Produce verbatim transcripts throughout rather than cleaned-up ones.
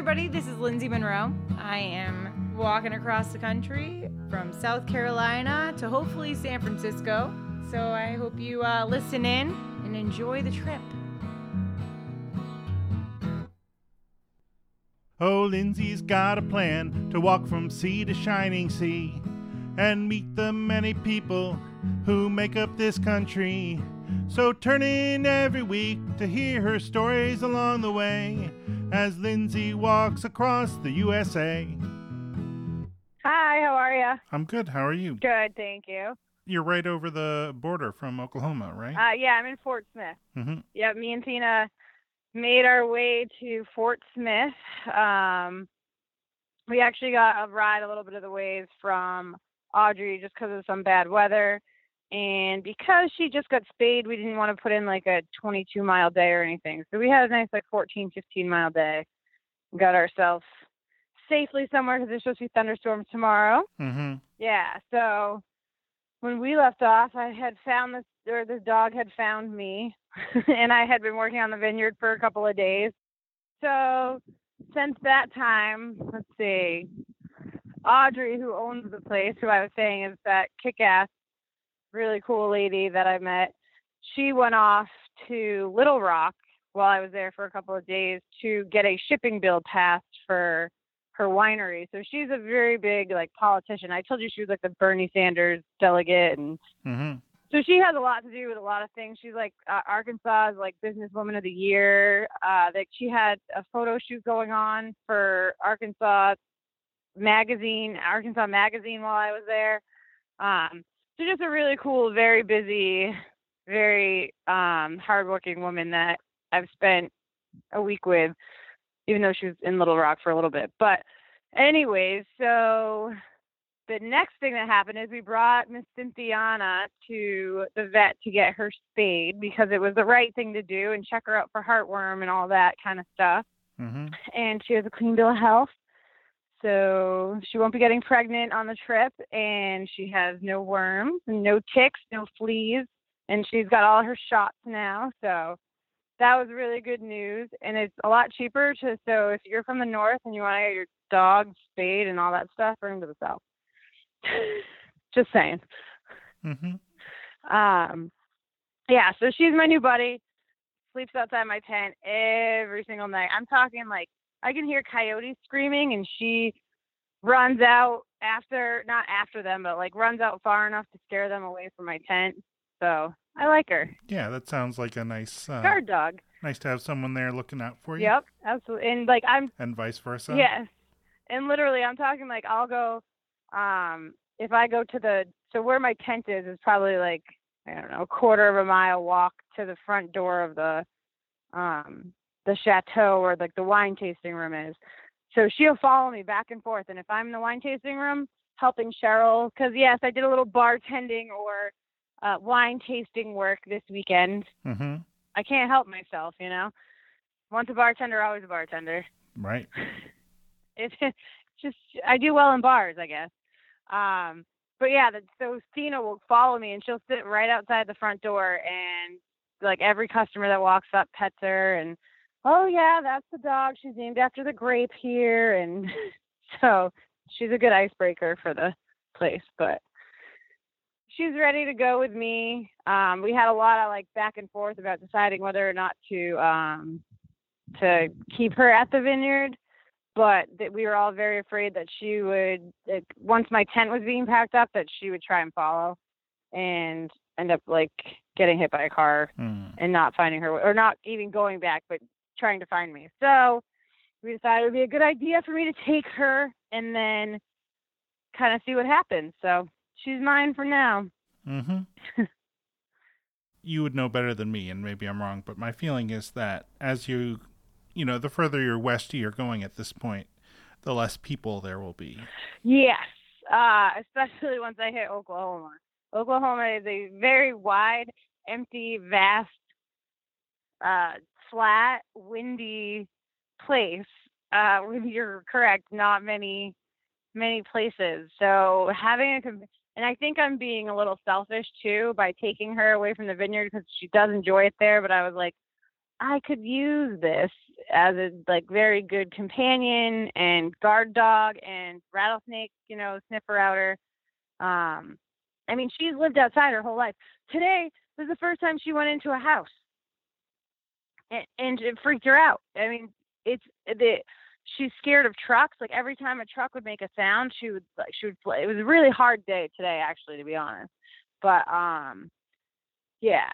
everybody, this is Lindsay Monroe. I am walking across the country from South Carolina to hopefully San Francisco. So I hope you uh, listen in and enjoy the trip. Oh, Lindsay's got a plan to walk from sea to shining sea and meet the many people who make up this country. So turn in every week to hear her stories along the way as Lindsay walks across the U S A. Hi, how are you? I'm good. How are you? Good, thank you. You're right over the border from Oklahoma, right? Uh, yeah, I'm in Fort Smith. Mm-hmm. Yep, me and Tina made our way to Fort Smith. Um, we actually got a ride a little bit of the ways from Audrey just because of some bad weather. And because she just got spayed, we didn't want to put in like a twenty-two mile day or anything. So we had a nice like fourteen, fifteen mile day. Got ourselves safely somewhere because there's supposed to be thunderstorms tomorrow. Mm-hmm. Yeah. So when we left off, I had found this, or this dog had found me. And I had been working on the vineyard for a couple of days. So since that time, let's see, Audrey, who owns the place, who I was saying is that kick-ass, really cool lady that I met, she went off to Little Rock while I was there for a couple of days to get a shipping bill passed for her winery. So she's a very big, like, politician. I told you she was, like, the Bernie Sanders delegate and... Mm-hmm. So she has a lot to do with a lot of things. She's like uh, Arkansas's like businesswoman of the year. Uh, like she had a photo shoot going on for Arkansas magazine, Arkansas magazine while I was there. Um, so just a really cool, very busy, very um, hardworking woman that I've spent a week with, even though she was in Little Rock for a little bit. But anyways, so. The next thing that happened is we brought Miss Cynthiana to the vet to get her spayed because it was the right thing to do and check her out for heartworm and all that kind of stuff. Mm-hmm. And she has a clean bill of health. So she won't be getting pregnant on the trip, and she has no worms, no ticks, no fleas, and she's got all her shots now. So that was really good news, and it's a lot cheaper. To, so if you're from the north and you want to get your dog spayed and all that stuff, bring them to the south. Just saying. Mm-hmm. Um, yeah, so she's my new buddy. Sleeps outside my tent every single night. I'm talking like I can hear coyotes screaming, and she runs out after, not after them, but like runs out far enough to scare them away from my tent. So I like her. Yeah, that sounds like a nice uh, guard dog. Nice to have someone there looking out for you. Yep, absolutely. And like I'm, and vice versa. Yes, and literally, I'm talking like I'll go. Um, if I go to the, so where my tent is, is probably like, I don't know, a quarter of a mile walk to the front door of the, um, the chateau or like the wine tasting room is. So she'll follow me back and forth. And if I'm in the wine tasting room helping Cheryl, cause yes, I did a little bartending or, uh, wine tasting work this weekend. Mm-hmm. I can't help myself, you know, once a bartender, always a bartender. Right. It's just, I do well in bars, I guess. Um, but yeah, the, so Tina will follow me and she'll sit right outside the front door and like every customer that walks up pets her and, oh yeah, that's the dog. She's named after the grape here. And so she's a good icebreaker for the place, but she's ready to go with me. Um, we had a lot of like back and forth about deciding whether or not to, um, to keep her at the vineyard. But that we were all very afraid that she would, like, once my tent was being packed up, that she would try and follow and end up, like, getting hit by a car mm. and not finding her, or not even going back, but trying to find me. So we decided it would be a good idea for me to take her and then kind of see what happens. So she's mine for now. Mm-hmm. You would know better than me, and maybe I'm wrong, but my feeling is that as you... You know, the further you're west you're going at this point, the less people there will be. Yes, uh, especially once I hit Oklahoma. Oklahoma is a very wide, empty, vast, uh, flat, windy place. Uh, you're correct, not many, many places. So having a, and I think I'm being a little selfish too by taking her away from the vineyard because she does enjoy it there. But I was like, I could use this as a like very good companion and guard dog and rattlesnake, you know, sniffer outer. Um, I mean, she's lived outside her whole life. Today was the first time she went into a house, and, and it freaked her out. I mean, it's the she's scared of trucks. Like every time a truck would make a sound, she would like she would play. It was a really hard day today, actually, to be honest. But um, yeah,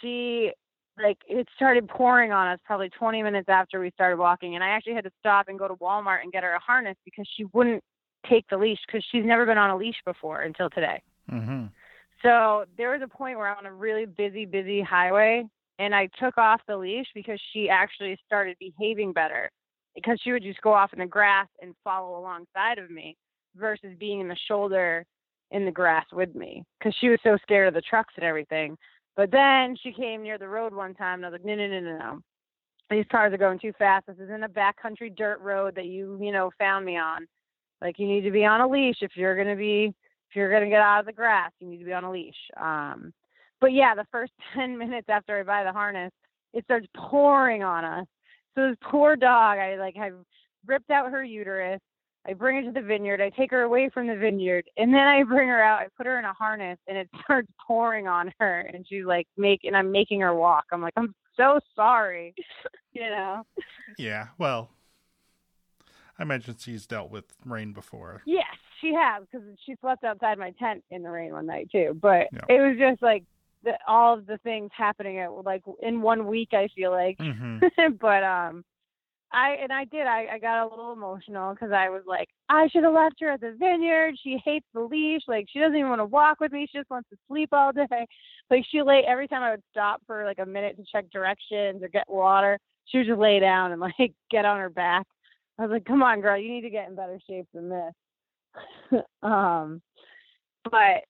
she. Like it started pouring on us probably twenty minutes after we started walking. And I actually had to stop and go to Walmart and get her a harness because she wouldn't take the leash because she's never been on a leash before until today. Mm-hmm. So there was a point where I'm on a really busy, busy highway and I took off the leash because she actually started behaving better because she would just go off in the grass and follow alongside of me versus being in the shoulder in the grass with me because she was so scared of the trucks and everything. But then she came near the road one time, and I was like, no, no, no, no, no. These cars are going too fast. This isn't a backcountry dirt road that you, you know, found me on. Like, you need to be on a leash if you're going to be, if you're going to get out of the grass, you need to be on a leash. Um, but, yeah, the first ten minutes after I buy the harness, it starts pouring on us. So this poor dog, I, like, I ripped out her uterus. I bring her to the vineyard. I take her away from the vineyard, and then I bring her out. I put her in a harness, and it starts pouring on her. And she's like, "Make," and I'm making her walk. I'm like, "I'm so sorry," you know. Yeah, well, I imagine she's dealt with rain before. Yes, she has, because she slept outside my tent in the rain one night too. But yeah. It was just like the, all of the things happening at like in one week. I feel like, mm-hmm. but um. I and I did. I, I got a little emotional because I was like, I should have left her at the vineyard. She hates the leash. Like, she doesn't even want to walk with me. She just wants to sleep all day. Like, she lay every time I would stop for like a minute to check directions or get water, she would just lay down and like get on her back. I was like, come on, girl, you need to get in better shape than this. um, but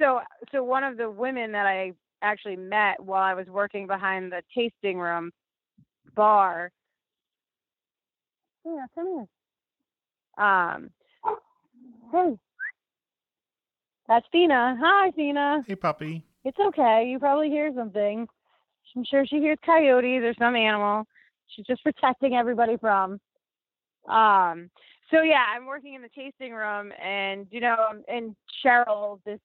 so so one of the women that I actually met while I was working behind the tasting room bar. Yeah, come here. Um, hey, that's Thina. Hi, Thina. Hey, puppy. It's okay. You probably hear something. I'm sure she hears coyotes or some animal. She's just protecting everybody from. Um. So yeah, I'm working in the tasting room, and you know, and Cheryl, this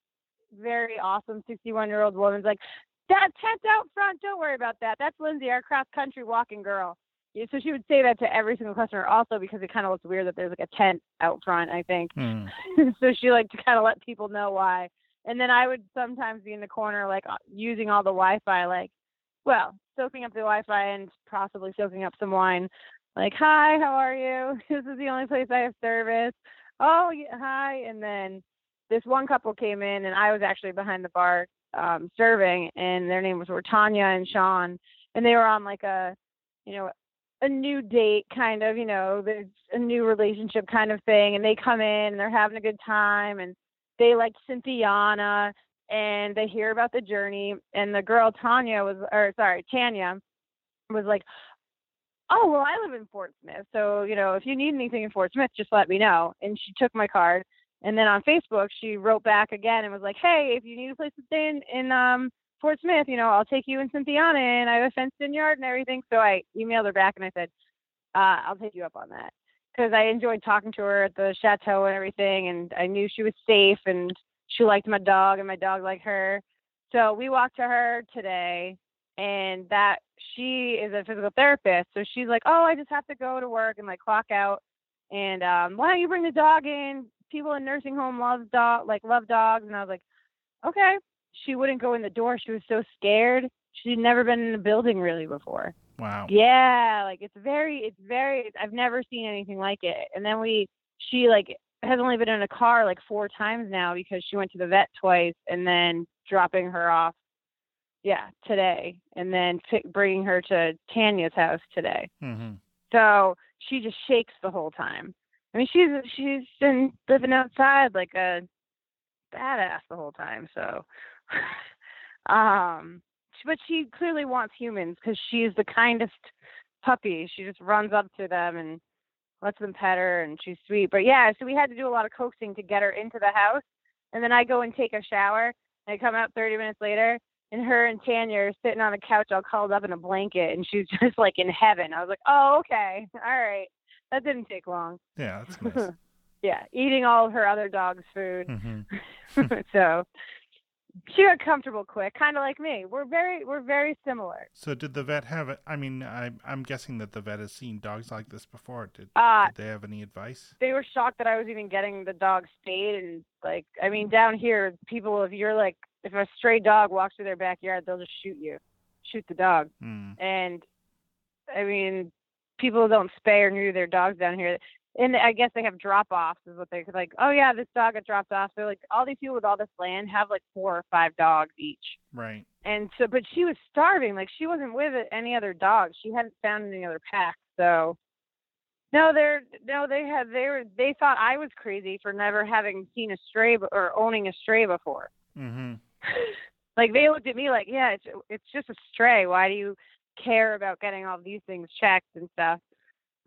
very awesome sixty-one-year-old woman's like, that tent's out front. Don't worry about that. That's Lindsay, our cross-country walking girl. So she would say that to every single customer also because it kind of looks weird that there's like a tent out front, I think. Mm. So she liked to kind of let people know why. And then I would sometimes be in the corner like using all the Wi-Fi, like, well, soaking up the Wi-Fi and possibly soaking up some wine. Like, hi, how are you? This is the only place I have service. Oh, yeah, hi. And then this one couple came in and I was actually behind the bar um, serving and their names were Tanya and Sean. And they were on like a, you know, a new date kind of, you know, there's a new relationship kind of thing. And they come in and they're having a good time and they like Cynthiana and they hear about the journey. And the girl Tanya was, or sorry, Tanya was like, oh, well, I live in Fort Smith. So, you know, if you need anything in Fort Smith, just let me know. And she took my card. And then on Facebook, she wrote back again and was like, hey, if you need a place to stay in, in um, Fort Smith, you know, I'll take you and Cynthiana and I have a fenced in yard and everything. So I emailed her back and I said, uh, I'll take you up on that because I enjoyed talking to her at the chateau and everything. And I knew she was safe and she liked my dog and my dog liked her. So we walked to her today and that she is a physical therapist. So she's like, oh, I just have to go to work and like clock out. And um, why don't you bring the dog in? People in nursing home love dog, like love dogs. And I was like, okay. She wouldn't go in the door. She was so scared. She'd never been in a building really before. Wow. Yeah. Like it's very, it's very, I've never seen anything like it. And then we, she like has only been in a car like four times now because she went to the vet twice and then dropping her off. Yeah. Today. And then t- bringing her to Tanya's house today. Mm-hmm. So she just shakes the whole time. I mean, she's, she's been living outside like a badass the whole time. So, Um, but she clearly wants humans because she's the kindest puppy. She just runs up to them and lets them pet her, and she's sweet. But yeah, so we had to do a lot of coaxing to get her into the house. And then I go and take a shower, and I come out thirty minutes later, and her and Tanya are sitting on a couch all curled up in a blanket, and she's just like in heaven. I was like, oh, okay. All right. That didn't take long. Yeah, that's nice. Yeah, eating all of her other dog's food. Mm-hmm. So she got comfortable quick, kind of like me. We're very we're very similar. So did the vet have it? I mean, I, I'm guessing that the vet has seen dogs like this before. Did, uh, did they have any advice? They were shocked that I was even getting the dog spayed. And, like, I mean, down here, people, if you're like, if a stray dog walks through their backyard, they'll just shoot you, shoot the dog. Mm. And, I mean, people don't spay or neuter their dogs down here. And I guess they have drop-offs is what they're like, oh, yeah, this dog got dropped off. They're like, all these people with all this land have like four or five dogs each. Right. And so, but she was starving. Like, she wasn't with any other dogs. She hadn't found any other pack. So, no, they're, no, they had, they were, they thought I was crazy for never having seen a stray or owning a stray before. Mm-hmm. Like, they looked at me like, yeah, it's, it's just a stray. Why do you care about getting all these things checked and stuff?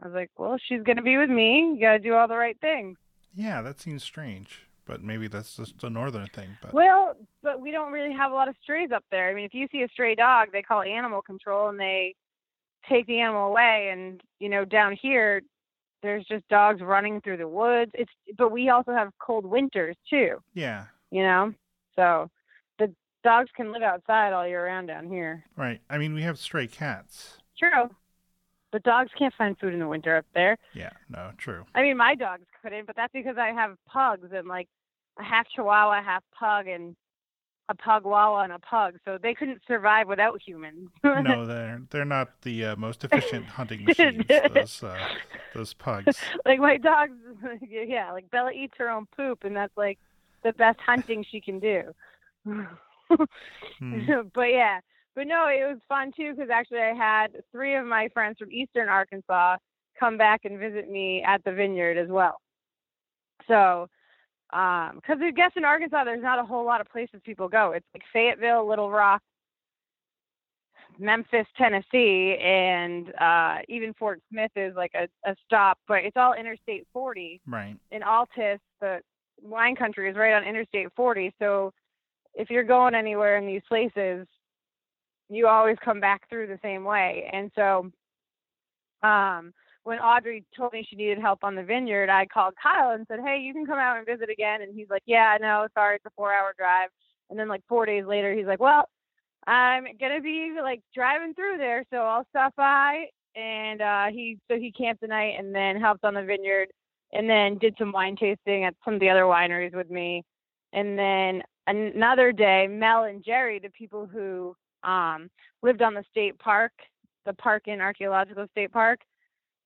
I was like, well, she's going to be with me. You got to do all the right things. Yeah, that seems strange, but maybe that's just a northern thing. But Well, but we don't really have a lot of strays up there. I mean, if you see a stray dog, they call animal control, and they take the animal away. And, you know, down here, there's just dogs running through the woods. It's But we also have cold winters, too. Yeah. You know? So the dogs can live outside all year round down here. Right. I mean, we have stray cats. True. But dogs can't find food in the winter up there. Yeah, no, true. I mean, my dogs couldn't, but that's because I have pugs and, like, a half chihuahua, half pug, and a pug walla and a pug. So they couldn't survive without humans. No, they're they're not the uh, most efficient hunting machines, those, uh, those pugs. Like, my dogs, yeah, like, Bella eats her own poop, and that's, like, the best hunting she can do. Hmm. But, yeah. But no, it was fun too, because actually I had three of my friends from Eastern Arkansas come back and visit me at the vineyard as well. So, um, because I guess in Arkansas there's not a whole lot of places people go. It's like Fayetteville, Little Rock, Memphis, Tennessee, and uh, even Fort Smith is like a, a stop, but it's all Interstate forty. Right. In Altus, the wine country is right on Interstate forty. So if you're going anywhere in these places, you always come back through the same way. And so um, when Audrey told me she needed help on the vineyard, I called Kyle and said, hey, you can come out and visit again. And he's like, yeah, no, sorry, it's a four hour drive. And then like four days later, he's like, well, I'm going to be like driving through there. So I'll stop by. And uh, he, so he camped the night and then helped on the vineyard and then did some wine tasting at some of the other wineries with me. And then another day, Mel and Jerry, the people who, Um, lived on the state park, the park in Archaeological State Park.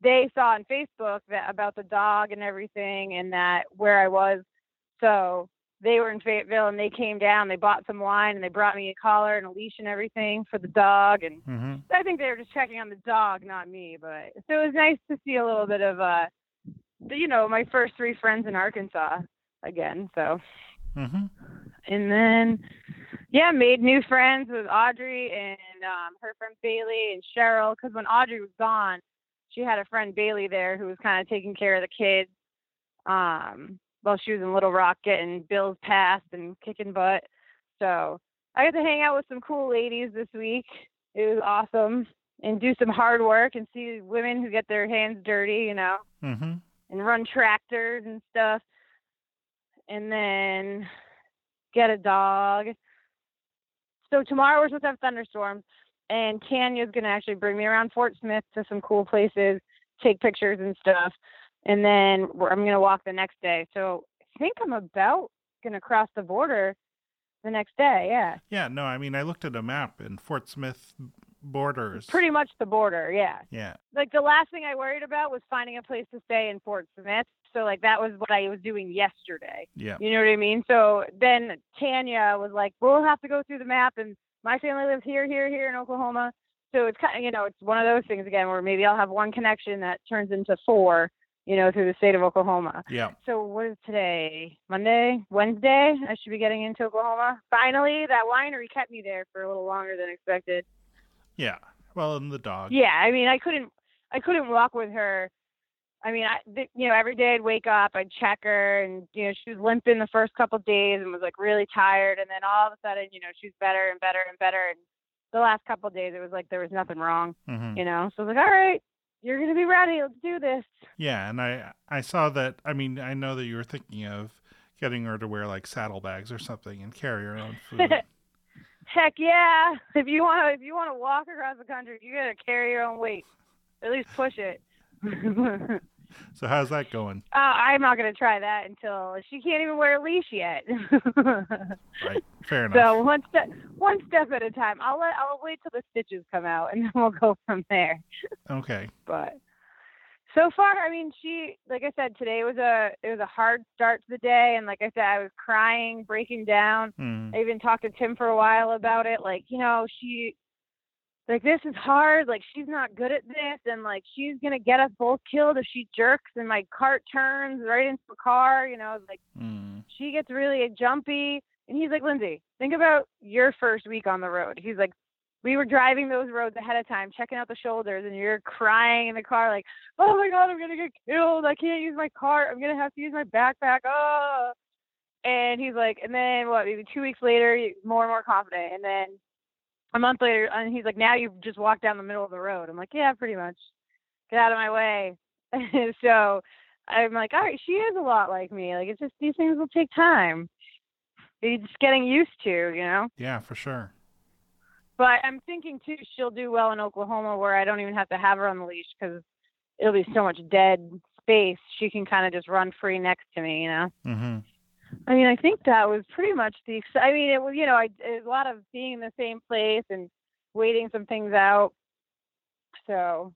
They saw on Facebook that about the dog and everything and that where I was. So they were in Fayetteville and they came down, they bought some wine and they brought me a collar and a leash and everything for the dog. And mm-hmm. I think they were just checking on the dog, not me. But so it was nice to see a little bit of, uh, you know, my first three friends in Arkansas again. So, mm-hmm. And then, yeah, made new friends with Audrey and um, her friend Bailey and Cheryl. Because when Audrey was gone, she had a friend Bailey there who was kind of taking care of the kids um, while she was in Little Rock getting bills passed and kicking butt. So I got to hang out with some cool ladies this week. It was awesome. And do some hard work and see women who get their hands dirty, you know, mm-hmm. and run tractors and stuff. And then get a dog. So tomorrow we're supposed to have thunderstorms, and Tanya's going to actually bring me around Fort Smith to some cool places, take pictures and stuff, and then we're, I'm going to walk the next day. So I think I'm about going to cross the border the next day, yeah. Yeah, no, I mean, I looked at a map, and Fort Smith borders. Pretty much the border, yeah. Yeah. Like, the last thing I worried about was finding a place to stay in Fort Smith. So, like, that was what I was doing yesterday. Yeah. You know what I mean? So then Tanya was like, we'll have to go through the map. And my family lives here, here, here in Oklahoma. So it's kind of, you know, it's one of those things again where maybe I'll have one connection that turns into four, you know, through the state of Oklahoma. Yeah. So what is today? Monday? Wednesday? I should be getting into Oklahoma. Finally, that winery kept me there for a little longer than expected. Yeah. Well, and the dog. Yeah. I mean, I couldn't, I couldn't walk with her I mean, I, th- you know, every day I'd wake up, I'd check her, and, you know, she was limping the first couple of days and was, like, really tired. And then all of a sudden, you know, she's better and better and better. And the last couple of days, it was like there was nothing wrong, mm-hmm. you know. So I was like, all right, you're going to be ready. Let's do this. Yeah, and I, I saw that. I mean, I know that you were thinking of getting her to wear, like, saddlebags or something and carry her own food. Heck, yeah. If you want to if you want to walk across the country, you got to carry your own weight. At least push it. So how's that going? Oh, I'm not going to try that until she can't even wear a leash yet. Right, fair enough. So one step, one step at a time. I'll let, I'll wait till the stitches come out, and then we'll go from there. Okay. But so far, I mean, she, like I said, today was a it was a hard start to the day, and like I said, I was crying, breaking down. Mm. I even talked to Tim for a while about it. Like, you know, she. Like, this is hard. Like, she's not good at this. And, like, she's going to get us both killed if she jerks and my cart turns right into the car. You know, like, mm. she gets really jumpy. And he's like, Lindsay, think about your first week on the road. He's like, we were driving those roads ahead of time, checking out the shoulders, and you're crying in the car like, oh, my God, I'm going to get killed. I can't use my cart. I'm going to have to use my backpack. Oh. And he's like, and then, what, maybe two weeks later, more and more confident. And then a month later, and he's like, now you just walk down the middle of the road. I'm like, yeah, pretty much. Get out of my way. So I'm like, all right, she is a lot like me. Like, it's just these things will take time. You're just getting used to, you know? Yeah, for sure. But I'm thinking, too, she'll do well in Oklahoma where I don't even have to have her on the leash because it'll be so much dead space. She can kind of just run free next to me, you know? Mm-hmm. I mean, I think that was pretty much the, I mean, it was, you know, I, it was a lot of being in the same place and waiting some things out. So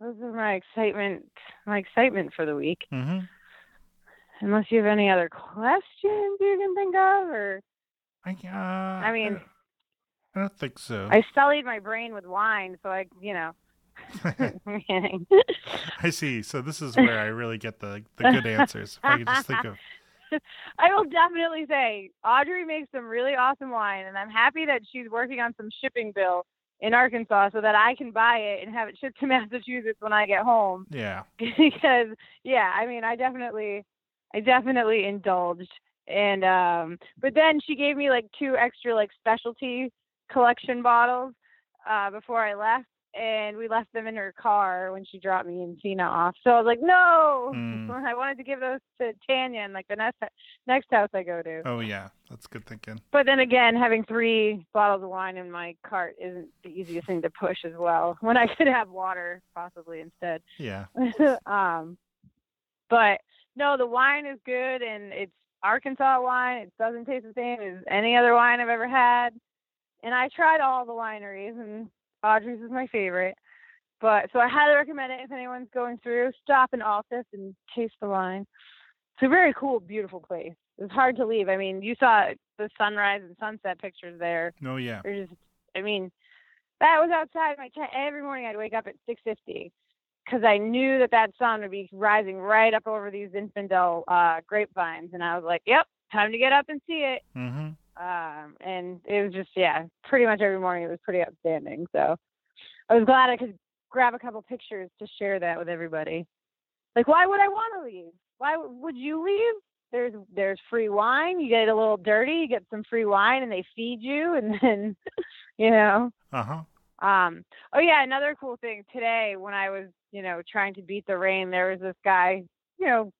those are my excitement, my excitement for the week. Mm-hmm. Unless you have any other questions you can think of, or. I, uh, I mean. I don't think so. I sullied my brain with wine, so I, you know. I see. So this is where I really get the, the good answers. If I can just think of. I will definitely say Audrey makes some really awesome wine, and I'm happy that she's working on some shipping bill in Arkansas so that I can buy it and have it shipped to Massachusetts when I get home. Yeah. Because, yeah, I mean, I definitely, I definitely indulged. And, um, but then she gave me like two extra like specialty collection bottles, uh, before I left, and we left them in her car when she dropped me and Tina off. So I was like, no, mm. I wanted to give those to Tanya and like the next, next house I go to. Oh yeah. That's good thinking. But then again, having three bottles of wine in my cart isn't the easiest thing to push as well, when I could have water possibly instead. Yeah. um, but no, the wine is good, and it's Arkansas wine. It doesn't taste the same as any other wine I've ever had. And I tried all the wineries, and Audrey's is my favorite. But so I highly recommend it if anyone's going through. Stop in Altus and taste the wine. It's a very cool, beautiful place. It's hard to leave. I mean, you saw the sunrise and sunset pictures there. Oh, yeah. They're just, I mean, that was outside my tent. Every morning I'd wake up at six fifty because I knew that that sun would be rising right up over these Zinfandel uh, grapevines. And I was like, yep, time to get up and see it. Mm-hmm. Um, and it was just, yeah, pretty much every morning it was pretty outstanding. So I was glad I could grab a couple pictures to share that with everybody. Like, why would I want to leave? Why w- would you leave? There's, there's free wine. You get a little dirty, you get some free wine, and they feed you. And then, you know, uh-huh. Um, oh yeah. Another cool thing today, when I was, you know, trying to beat the rain, there was this guy, you know,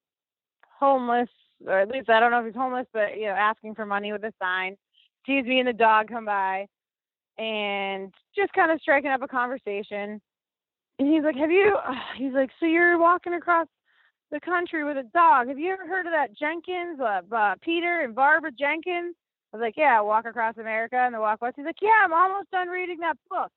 homeless, or at least I don't know if he's homeless, but, you know, asking for money with a sign, sees me and the dog come by and just kind of striking up a conversation. And he's like, have you, he's like, so you're walking across the country with a dog. Have you ever heard of that Jenkins, uh, uh, Peter and Barbara Jenkins? I was like, yeah, I Walk Across America and the Walk West. He's like, yeah, I'm almost done reading that book.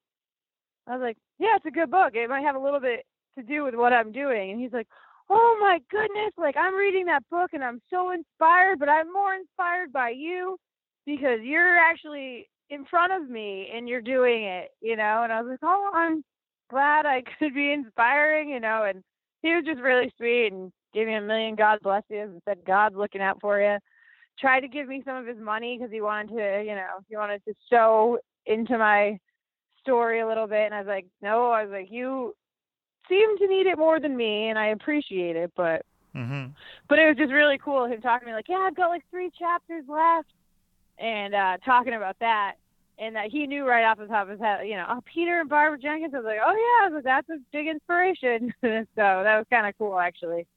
I was like, yeah, it's a good book. It might have a little bit to do with what I'm doing. And he's like, oh my goodness, like, I'm reading that book and I'm so inspired, but I'm more inspired by you because you're actually in front of me and you're doing it, you know? And I was like, oh, I'm glad I could be inspiring, you know? And he was just really sweet and gave me a million God bless yous and said, God's looking out for you. Tried to give me some of his money because he wanted to, you know, he wanted to sew into my story a little bit. And I was like, no, I was like, you seemed to need it more than me, and I appreciate it, but mm-hmm. but it was just really cool him talking to me like, yeah, I've got like three chapters left, and uh, talking about that, and that he knew right off the top of his head, you know, oh, Peter and Barbara Jenkins. I was like, oh yeah, I was like, that's a big inspiration. So that was kind of cool actually,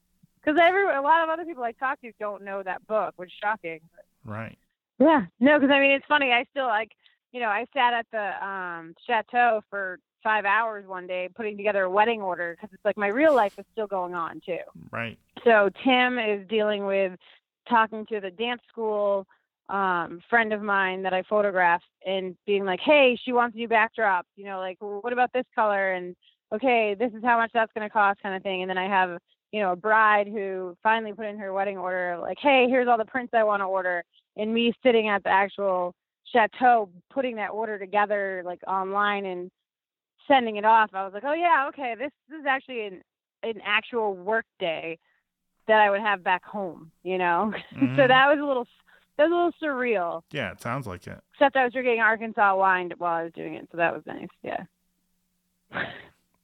because every a lot of other people I talk to don't know that book, which is shocking. Right. Yeah. No, because I mean, it's funny. I still like, you know, I sat at the um, chateau for five hours one day putting together a wedding order, because it's like my real life is still going on too. Right. So Tim is dealing with talking to the dance school um, friend of mine that I photographed and being like, hey, she wants to do backdrops, you know, like, well, what about this color? And okay, this is how much that's going to cost, kind of thing. And then I have, you know, a bride who finally put in her wedding order, like, hey, here's all the prints I want to order. And me sitting at the actual chateau, putting that order together, like online and sending it off. I was like, oh yeah, okay, this, this is actually an, an actual work day that I would have back home, you know? Mm-hmm. So that was a little, that was a little surreal. Yeah. It sounds like it. Except I was drinking Arkansas wine while I was doing it. So that was nice. Yeah.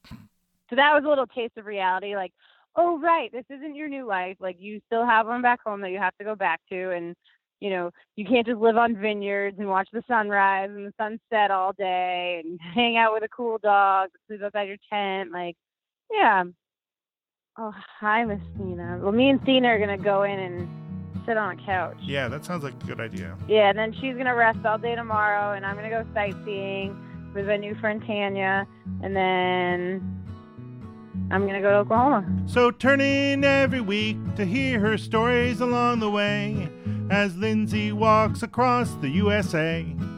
So that was a little taste of reality. Like, oh, right, this isn't your new life. Like, you still have one back home that you have to go back to. And, you know, you can't just live on vineyards and watch the sunrise and the sunset all day and hang out with a cool dog, sleep outside your tent. Like, yeah. Oh, hi, Miss Cena. Well, me and Cena are going to go in and sit on a couch. Yeah, that sounds like a good idea. Yeah, and then she's going to rest all day tomorrow, and I'm going to go sightseeing with my new friend Tanya, and then I'm going to go to Oklahoma. So turn in every week to hear her stories along the way as Lindsay walks across the U S A.